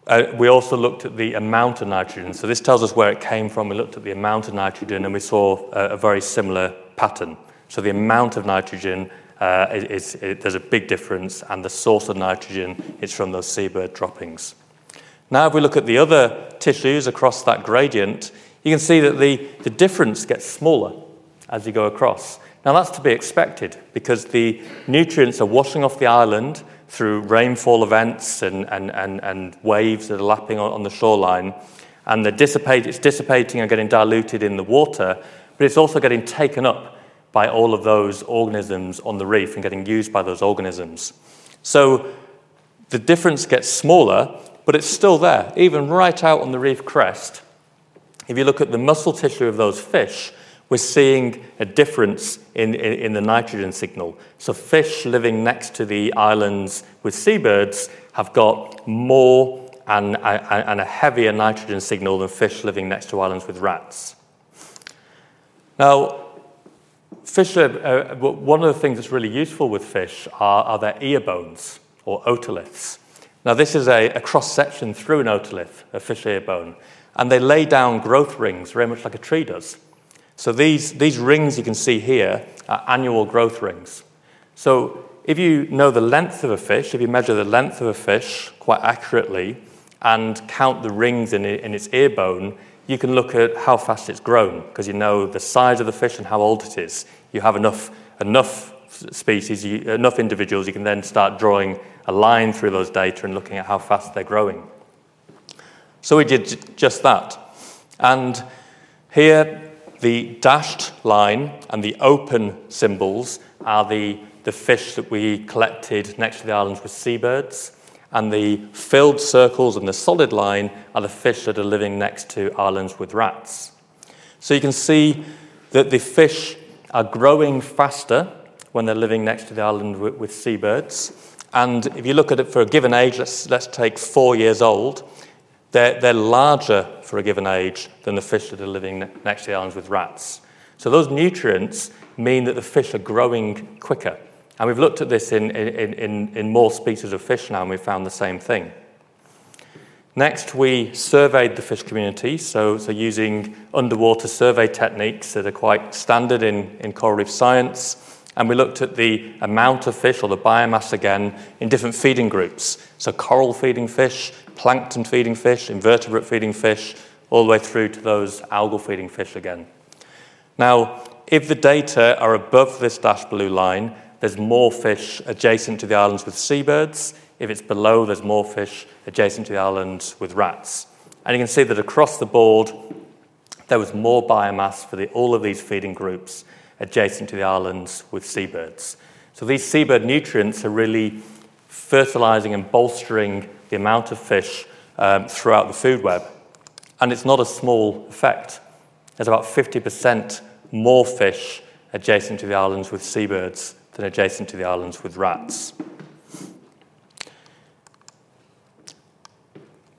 Uh, we also looked at the amount of nitrogen. So this tells us where it came from. We looked at the amount of nitrogen, and we saw a, a very similar pattern. So the amount of nitrogen, uh, is, is, there's a big difference, and the source of nitrogen is from those seabird droppings. Now if we look at the other tissues across that gradient, you can see that the, the difference gets smaller as you go across. Now that's to be expected because the nutrients are washing off the island through rainfall events and, and, and, and waves that are lapping on, on the shoreline, and they're dissipate, it's dissipating and getting diluted in the water, but it's also getting taken up by all of those organisms on the reef and getting used by those organisms. So the difference gets smaller, but it's still there, even right out on the reef crest. If you look at the muscle tissue of those fish, we're seeing a difference in, in, in the nitrogen signal. So fish living next to the islands with seabirds have got more and, and a heavier nitrogen signal than fish living next to islands with rats. Now, fish are, uh, one of the things that's really useful with fish are, are their ear bones, or otoliths. Now, this is a, a cross-section through an otolith, a fish ear bone, and they lay down growth rings very much like a tree does. So these, these rings you can see here are annual growth rings. So if you know the length of a fish, if you measure the length of a fish quite accurately and count the rings in, in its ear bone, you can look at how fast it's grown because you know the size of the fish and how old it is. You have enough, enough species, you, enough individuals, you can then start drawing a line through those data and looking at how fast they're growing. So we did just that. And here, the dashed line and the open symbols are the, the fish that we collected next to the islands with seabirds, and the filled circles and the solid line are the fish that are living next to islands with rats. So you can see that the fish are growing faster when they're living next to the island with, with seabirds. And if you look at it for a given age, let's, let's take four years old, They're, they're larger for a given age than the fish that are living ne- next to the islands with rats. So those nutrients mean that the fish are growing quicker. And we've looked at this in, in, in, in more species of fish now, and we found the same thing. Next, we surveyed the fish community, so, so using underwater survey techniques that are quite standard in, in coral reef science. And we looked at the amount of fish, or the biomass again, in different feeding groups. So coral feeding fish, plankton feeding fish, invertebrate feeding fish, all the way through to those algal feeding fish again. Now, if the data are above this dashed blue line, there's more fish adjacent to the islands with seabirds. If it's below, there's more fish adjacent to the islands with rats. And you can see that across the board, there was more biomass for the, all of these feeding groups adjacent to the islands with seabirds. So these seabird nutrients are really fertilizing and bolstering the amount of fish um, throughout the food web. And it's not a small effect. There's about fifty percent more fish adjacent to the islands with seabirds than adjacent to the islands with rats.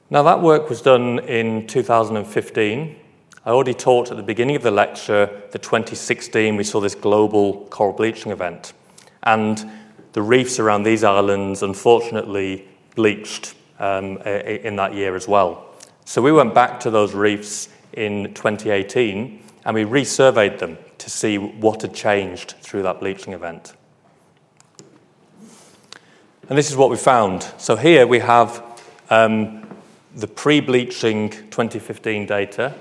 Now that work was done in two thousand fifteen. I already taught at the beginning of the lecture that twenty sixteen we saw this global coral bleaching event, and the reefs around these islands unfortunately bleached um, in that year as well. So we went back to those reefs in twenty eighteen and we resurveyed them to see what had changed through that bleaching event. And this is what we found. So here we have um, the pre-bleaching twenty fifteen data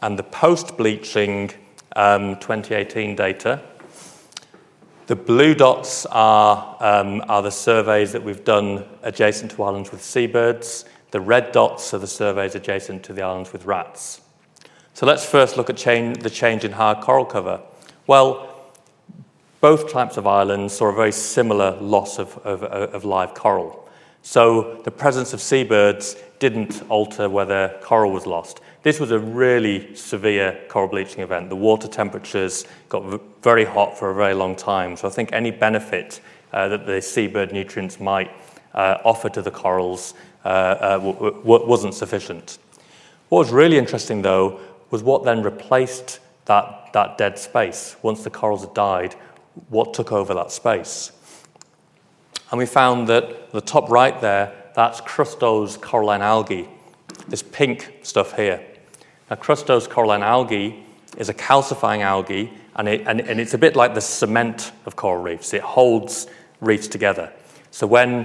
and the post-bleaching um, twenty eighteen data. The blue dots are, um, are the surveys that we've done adjacent to islands with seabirds. The red dots are the surveys adjacent to the islands with rats. So let's first look at change, the change in hard coral cover. Well, both types of islands saw a very similar loss of, of, of live coral. So the presence of seabirds didn't alter whether coral was lost. This was a really severe coral bleaching event. The water temperatures got very hot for a very long time. So I think any benefit uh, that the seabird nutrients might uh, offer to the corals uh, uh, w- w- wasn't sufficient. What was really interesting, though, was what then replaced that, that dead space. Once the corals had died, what took over that space? And we found that the top right there, that's crustose coralline algae, this pink stuff here. Now, crustose coralline algae is a calcifying algae, and, it, and, and it's a bit like the cement of coral reefs. It holds reefs together. So when,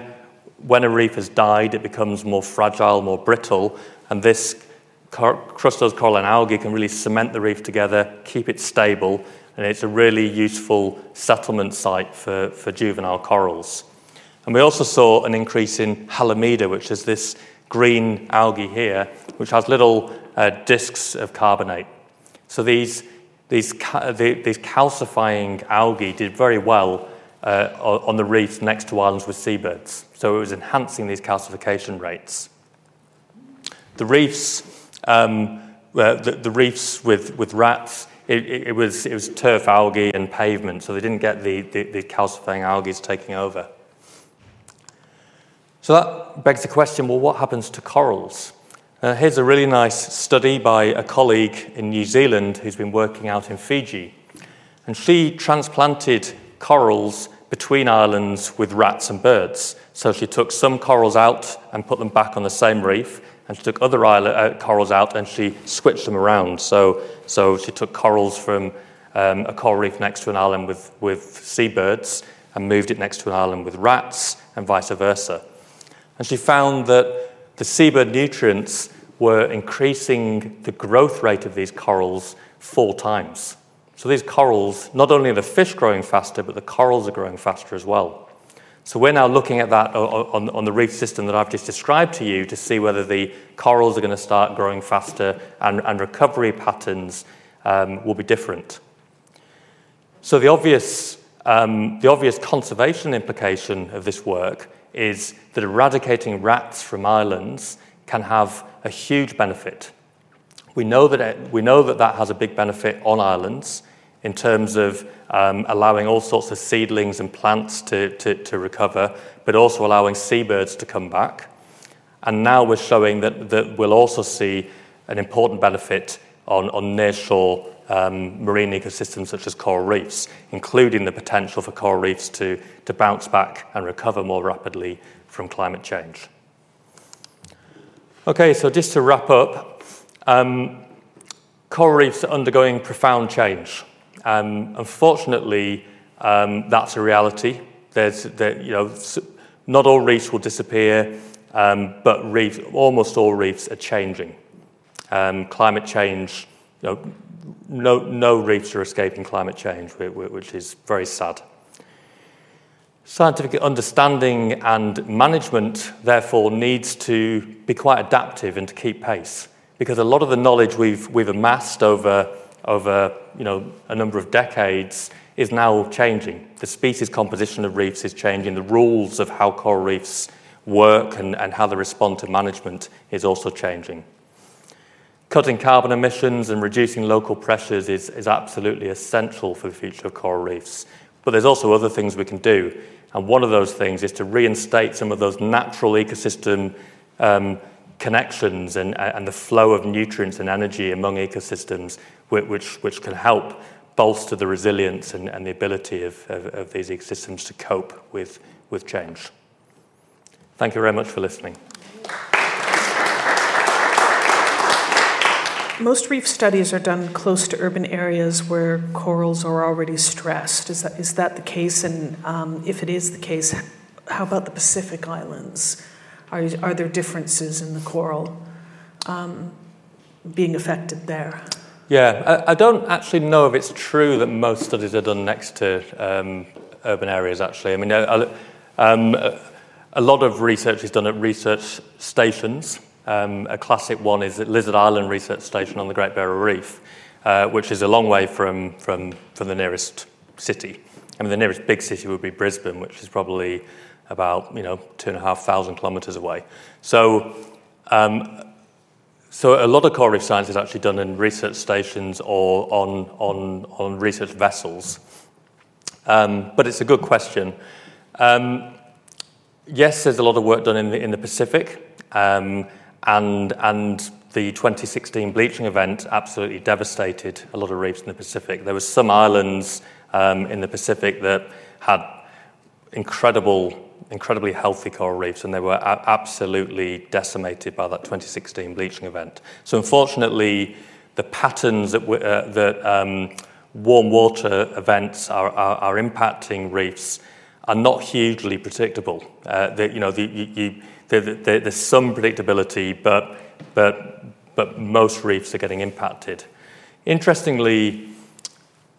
when a reef has died, it becomes more fragile, more brittle, and this crustose coralline algae can really cement the reef together, keep it stable, and it's a really useful settlement site for, for juvenile corals. And we also saw an increase in halimeda, which is this green algae here, which has little uh, discs of carbonate. So these these ca- the, these calcifying algae did very well uh, on the reefs next to islands with seabirds. So it was enhancing these calcification rates. The reefs, um, uh, the, the reefs with with rats. It, it, it was it was turf algae and pavement, so they didn't get the, the, the calcifying algae taking over. So that begs the question, well, what happens to corals? Uh, here's a really nice study by a colleague in New Zealand who's been working out in Fiji. And she transplanted corals between islands with rats and birds. So she took some corals out and put them back on the same reef, and she took other island, uh, corals out and she switched them around. So, so she took corals from um, a coral reef next to an island with, with seabirds and moved it next to an island with rats and vice versa. And she found that the seabird nutrients were increasing the growth rate of these corals four times. So these corals, not only are the fish growing faster, but the corals are growing faster as well. So we're now looking at that on, on the reef system that I've just described to you to see whether the corals are going to start growing faster and, and recovery patterns um, will be different. So the obvious, um, the obvious conservation implication of this work is that eradicating rats from islands can have a huge benefit. We know that it, we know that that has a big benefit on islands in terms of um, allowing all sorts of seedlings and plants to, to, to recover, but also allowing seabirds to come back. And now we're showing that, that we'll also see an important benefit on, on nearshore um, marine ecosystems such as coral reefs, including the potential for coral reefs to, to bounce back and recover more rapidly from climate change. Okay, so just to wrap up, um, coral reefs are undergoing profound change. Um, unfortunately, um, that's a reality. There's, there, you know, not all reefs will disappear, um, but reefs, almost all reefs are changing. Um, climate change, you know, no, no reefs are escaping climate change, which is very sad. Scientific understanding and management, therefore, needs to be quite adaptive and to keep pace, because a lot of the knowledge we've we've amassed over. over you know, a number of decades is now changing. The species composition of reefs is changing. The rules of how coral reefs work and, and how they respond to management is also changing. Cutting carbon emissions and reducing local pressures is, is absolutely essential for the future of coral reefs. But there's also other things we can do. And one of those things is to reinstate some of those natural ecosystem um, connections and, and the flow of nutrients and energy among ecosystems, which, which can help bolster the resilience and, and the ability of, of, of these ecosystems to cope with, with change. Thank you very much for listening. Most reef studies are done close to urban areas where corals are already stressed. Is that, is that the case? And um, if it is the case, how about the Pacific Islands? Are, are there differences in the coral um, being affected there? Yeah, I, I don't actually know if it's true that most studies are done next to um, urban areas, actually. I mean, I, I, um, a lot of research is done at research stations. Um, a classic one is at Lizard Island Research Station on the Great Barrier Reef, uh, which is a long way from, from, from the nearest city. I mean, the nearest big city would be Brisbane, which is probably about, you know, two and a half thousand kilometres away. So um, so a lot of coral reef science is actually done in research stations or on on, on research vessels. Um, but it's a good question. Um, yes, there's a lot of work done in the, in the Pacific, um, and and the twenty sixteen bleaching event absolutely devastated a lot of reefs in the Pacific. There were some islands um, in the Pacific that had incredible incredibly healthy coral reefs, and they were a- absolutely decimated by that twenty sixteen bleaching event. So unfortunately, the patterns that, we, uh, that um, warm water events are, are, are impacting reefs are not hugely predictable. Uh, the, you know, the, you, you, the, the, the, there's some predictability, but but but most reefs are getting impacted. Interestingly,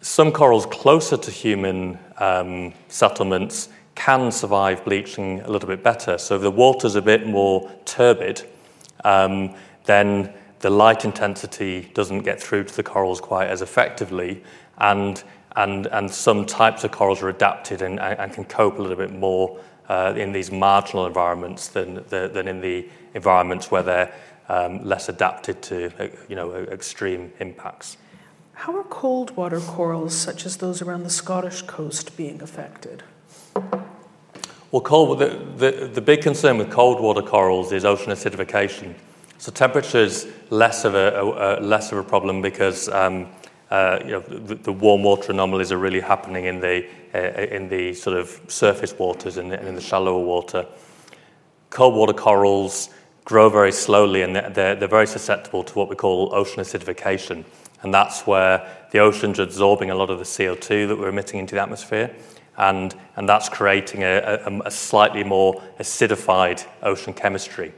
some corals closer to human um, settlements can survive bleaching a little bit better. So if the water's a bit more turbid, um, then the light intensity doesn't get through to the corals quite as effectively, and and and some types of corals are adapted and, and can cope a little bit more uh, in these marginal environments than than in the environments where they're um, less adapted to you know extreme impacts. How are cold water corals, such as those around the Scottish coast, being affected? Well, cold, the, the, the big concern with cold water corals is ocean acidification. So temperature is less of a, a, a less of a problem because um, uh, you know, the, the warm water anomalies are really happening in the uh, in the sort of surface waters and in, in the shallower water. Cold water corals grow very slowly, and they're they're very susceptible to what we call ocean acidification, and that's where the oceans are absorbing a lot of the C O two that we're emitting into the atmosphere. And and that's creating a, a, a slightly more acidified ocean chemistry.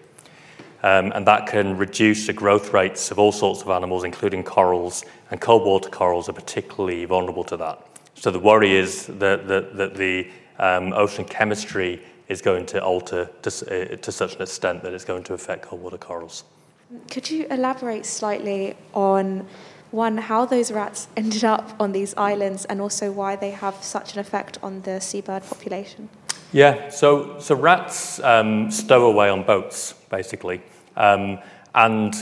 Um, and that can reduce the growth rates of all sorts of animals, including corals, and cold water corals are particularly vulnerable to that. So the worry is that, that, that the um, ocean chemistry is going to alter to, uh, to such an extent that it's going to affect cold water corals. Could you elaborate slightly on one, how those rats ended up on these islands, and also why they have such an effect on the seabird population? Yeah, so so rats um, stow away on boats, basically, um, and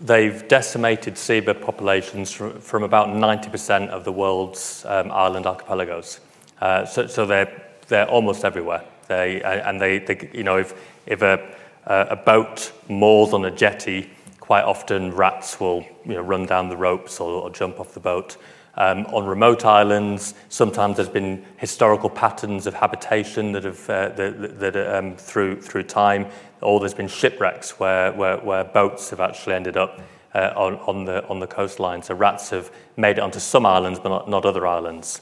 they've decimated seabird populations from, from about ninety percent of the world's um, island archipelagos. Uh, so so they're they're almost everywhere. They and they, they you know if if a a boat moors on a jetty, quite often rats will you know, run down the ropes or, or jump off the boat. Um, on remote islands, sometimes there's been historical patterns of habitation that have uh, that, that um, through through time, or there's been shipwrecks where where, where boats have actually ended up uh, on on the on the coastline. So rats have made it onto some islands, but not, not other islands.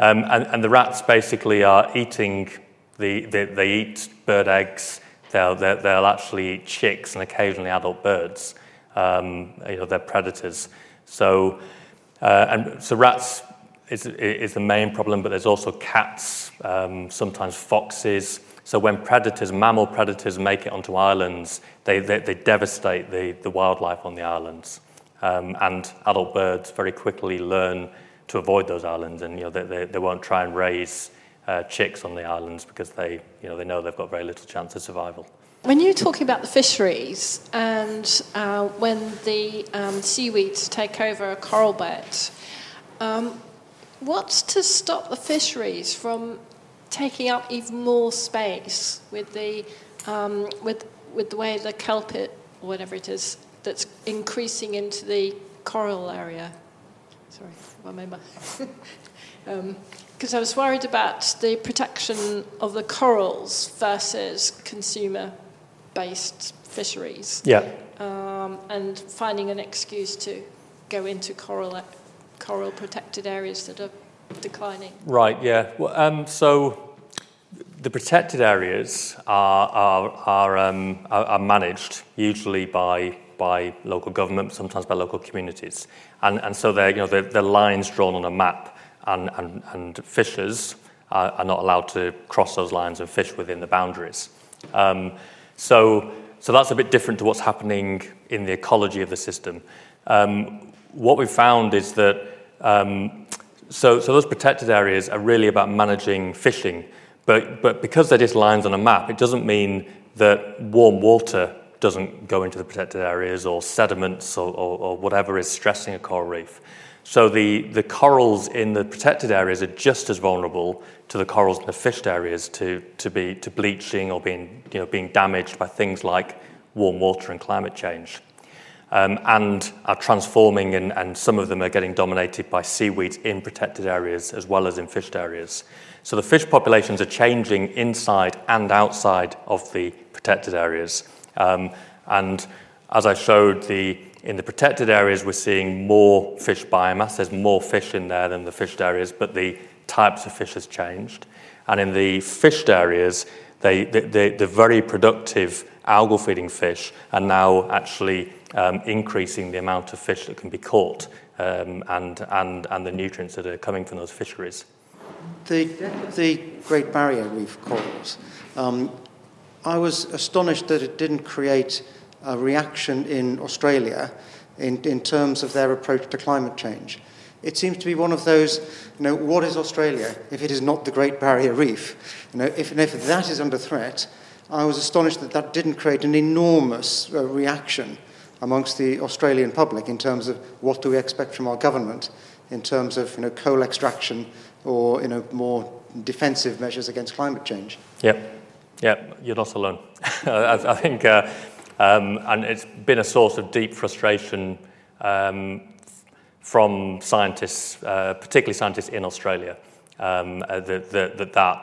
Um, and, and the rats basically are eating the, the they eat bird eggs. They'll, they'll actually eat chicks and occasionally adult birds. Um, you know, they're predators. So, uh, and so rats is, is the main problem, but there's also cats, um, sometimes foxes. So when predators, mammal predators, make it onto islands, they they, they devastate the, the wildlife on the islands. Um, and adult birds very quickly learn to avoid those islands, and you know they they, they won't try and raise Uh, chicks on the islands because they, you know, they know they've got very little chance of survival. When you're talking about the fisheries and uh, when the um, seaweeds take over a coral bed, um, what's to stop the fisheries from taking up even more space with the um, with with the way the kelpit or whatever it is that's increasing into the coral area? Sorry, I remember. um, Because I was worried about the protection of the corals versus consumer-based fisheries. Yeah. Um, and finding an excuse to go into coral coral protected areas that are declining. Right. Yeah. Well, um, so the protected areas are are are, um, are are managed usually by by local government, sometimes by local communities, and and so they're you know they're, they're lines drawn on a map. And, and, and fishers are, are not allowed to cross those lines and fish within the boundaries. Um, so, so that's a bit different to what's happening in the ecology of the system. Um, what we've found is that um, so, so those protected areas are really about managing fishing, but but because they're just lines on a map, it doesn't mean that warm water doesn't go into the protected areas or sediments or, or, or whatever is stressing a coral reef. So the, the corals in the protected areas are just as vulnerable to the corals in the fished areas to, to be to bleaching or being you know being damaged by things like warm water and climate change, um, and are transforming and, and some of them are getting dominated by seaweeds in protected areas as well as in fished areas. So the fish populations are changing inside and outside of the protected areas, um, and as I showed the In the protected areas, we're seeing more fish biomass. There's more fish in there than the fished areas, but the types of fish has changed. And in the fished areas, they, the, the, the very productive algal feeding fish are now actually um, increasing the amount of fish that can be caught um, and, and, and the nutrients that are coming from those fisheries. The, the Great Barrier Reef corals, um, I was astonished that it didn't create a reaction in Australia in, in terms of their approach to climate change. It seems to be one of those, you know, what is Australia if it is not the Great Barrier Reef? You know, if, and if that is under threat, I was astonished that that didn't create an enormous uh, reaction amongst the Australian public in terms of what do we expect from our government in terms of, you know, coal extraction or, you know, more defensive measures against climate change. Yeah, yeah, you're not alone. I, I think... Uh, Um, and it's been a source of deep frustration um, from scientists, uh, particularly scientists in Australia, um, uh, that, that, that, that,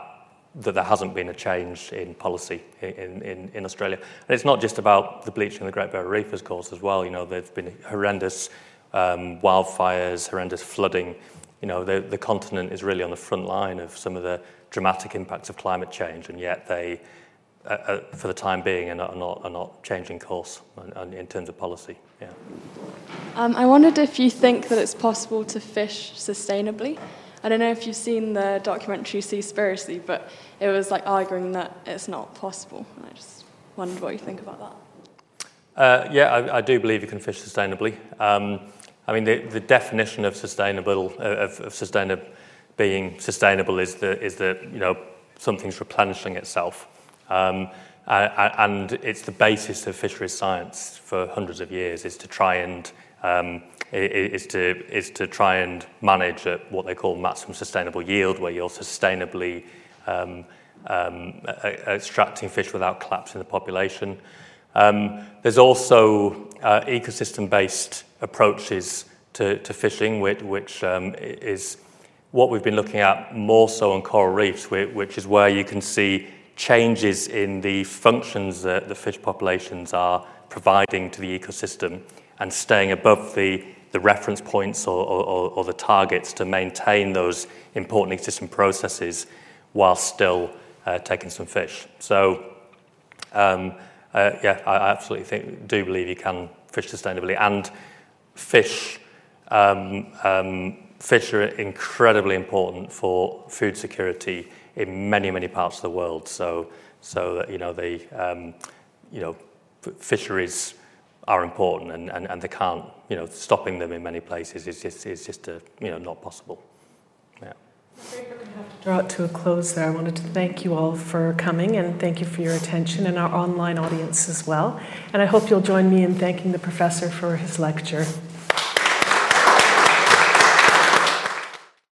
that there hasn't been a change in policy in, in, in Australia. And it's not just about the bleaching of the Great Barrier Reef, of course, as well. You know, there's been horrendous um, wildfires, horrendous flooding. You know, the, the continent is really on the front line of some of the dramatic impacts of climate change, and yet they... Uh, for the time being, and are not, are not changing course in, in terms of policy. Yeah. Um, I wondered if you think that it's possible to fish sustainably. I don't know if you've seen the documentary Seaspiracy, but it was like arguing that it's not possible. And I just wondered what you think about that. Uh, yeah, I, I do believe you can fish sustainably. Um, I mean, the, the definition of sustainable of, of sustainable being sustainable is that is that you know something's replenishing itself. Um, and it's the basis of fisheries science for hundreds of years is to try and um, is to is to try and manage at what they call maximum sustainable yield, where you're sustainably um, um, extracting fish without collapsing the population. Um, there's also uh, ecosystem-based approaches to, to fishing, which, which um, is what we've been looking at more so on coral reefs, which is where you can see changes in the functions that the fish populations are providing to the ecosystem and staying above the, the reference points or, or, or the targets to maintain those important ecosystem processes while still uh, taking some fish. So, um, uh, yeah, I absolutely think, do believe you can fish sustainably. And fish, um, um, fish are incredibly important for food security in many, many parts of the world. So, so that, you know, the, um, you know, fisheries are important and, and, and they can't, you know, stopping them in many places is just, is just a, you know, not possible. Yeah. We're going to have to draw it to a close there. I wanted to thank you all for coming and thank you for your attention and our online audience as well. And I hope you'll join me in thanking the professor for his lecture.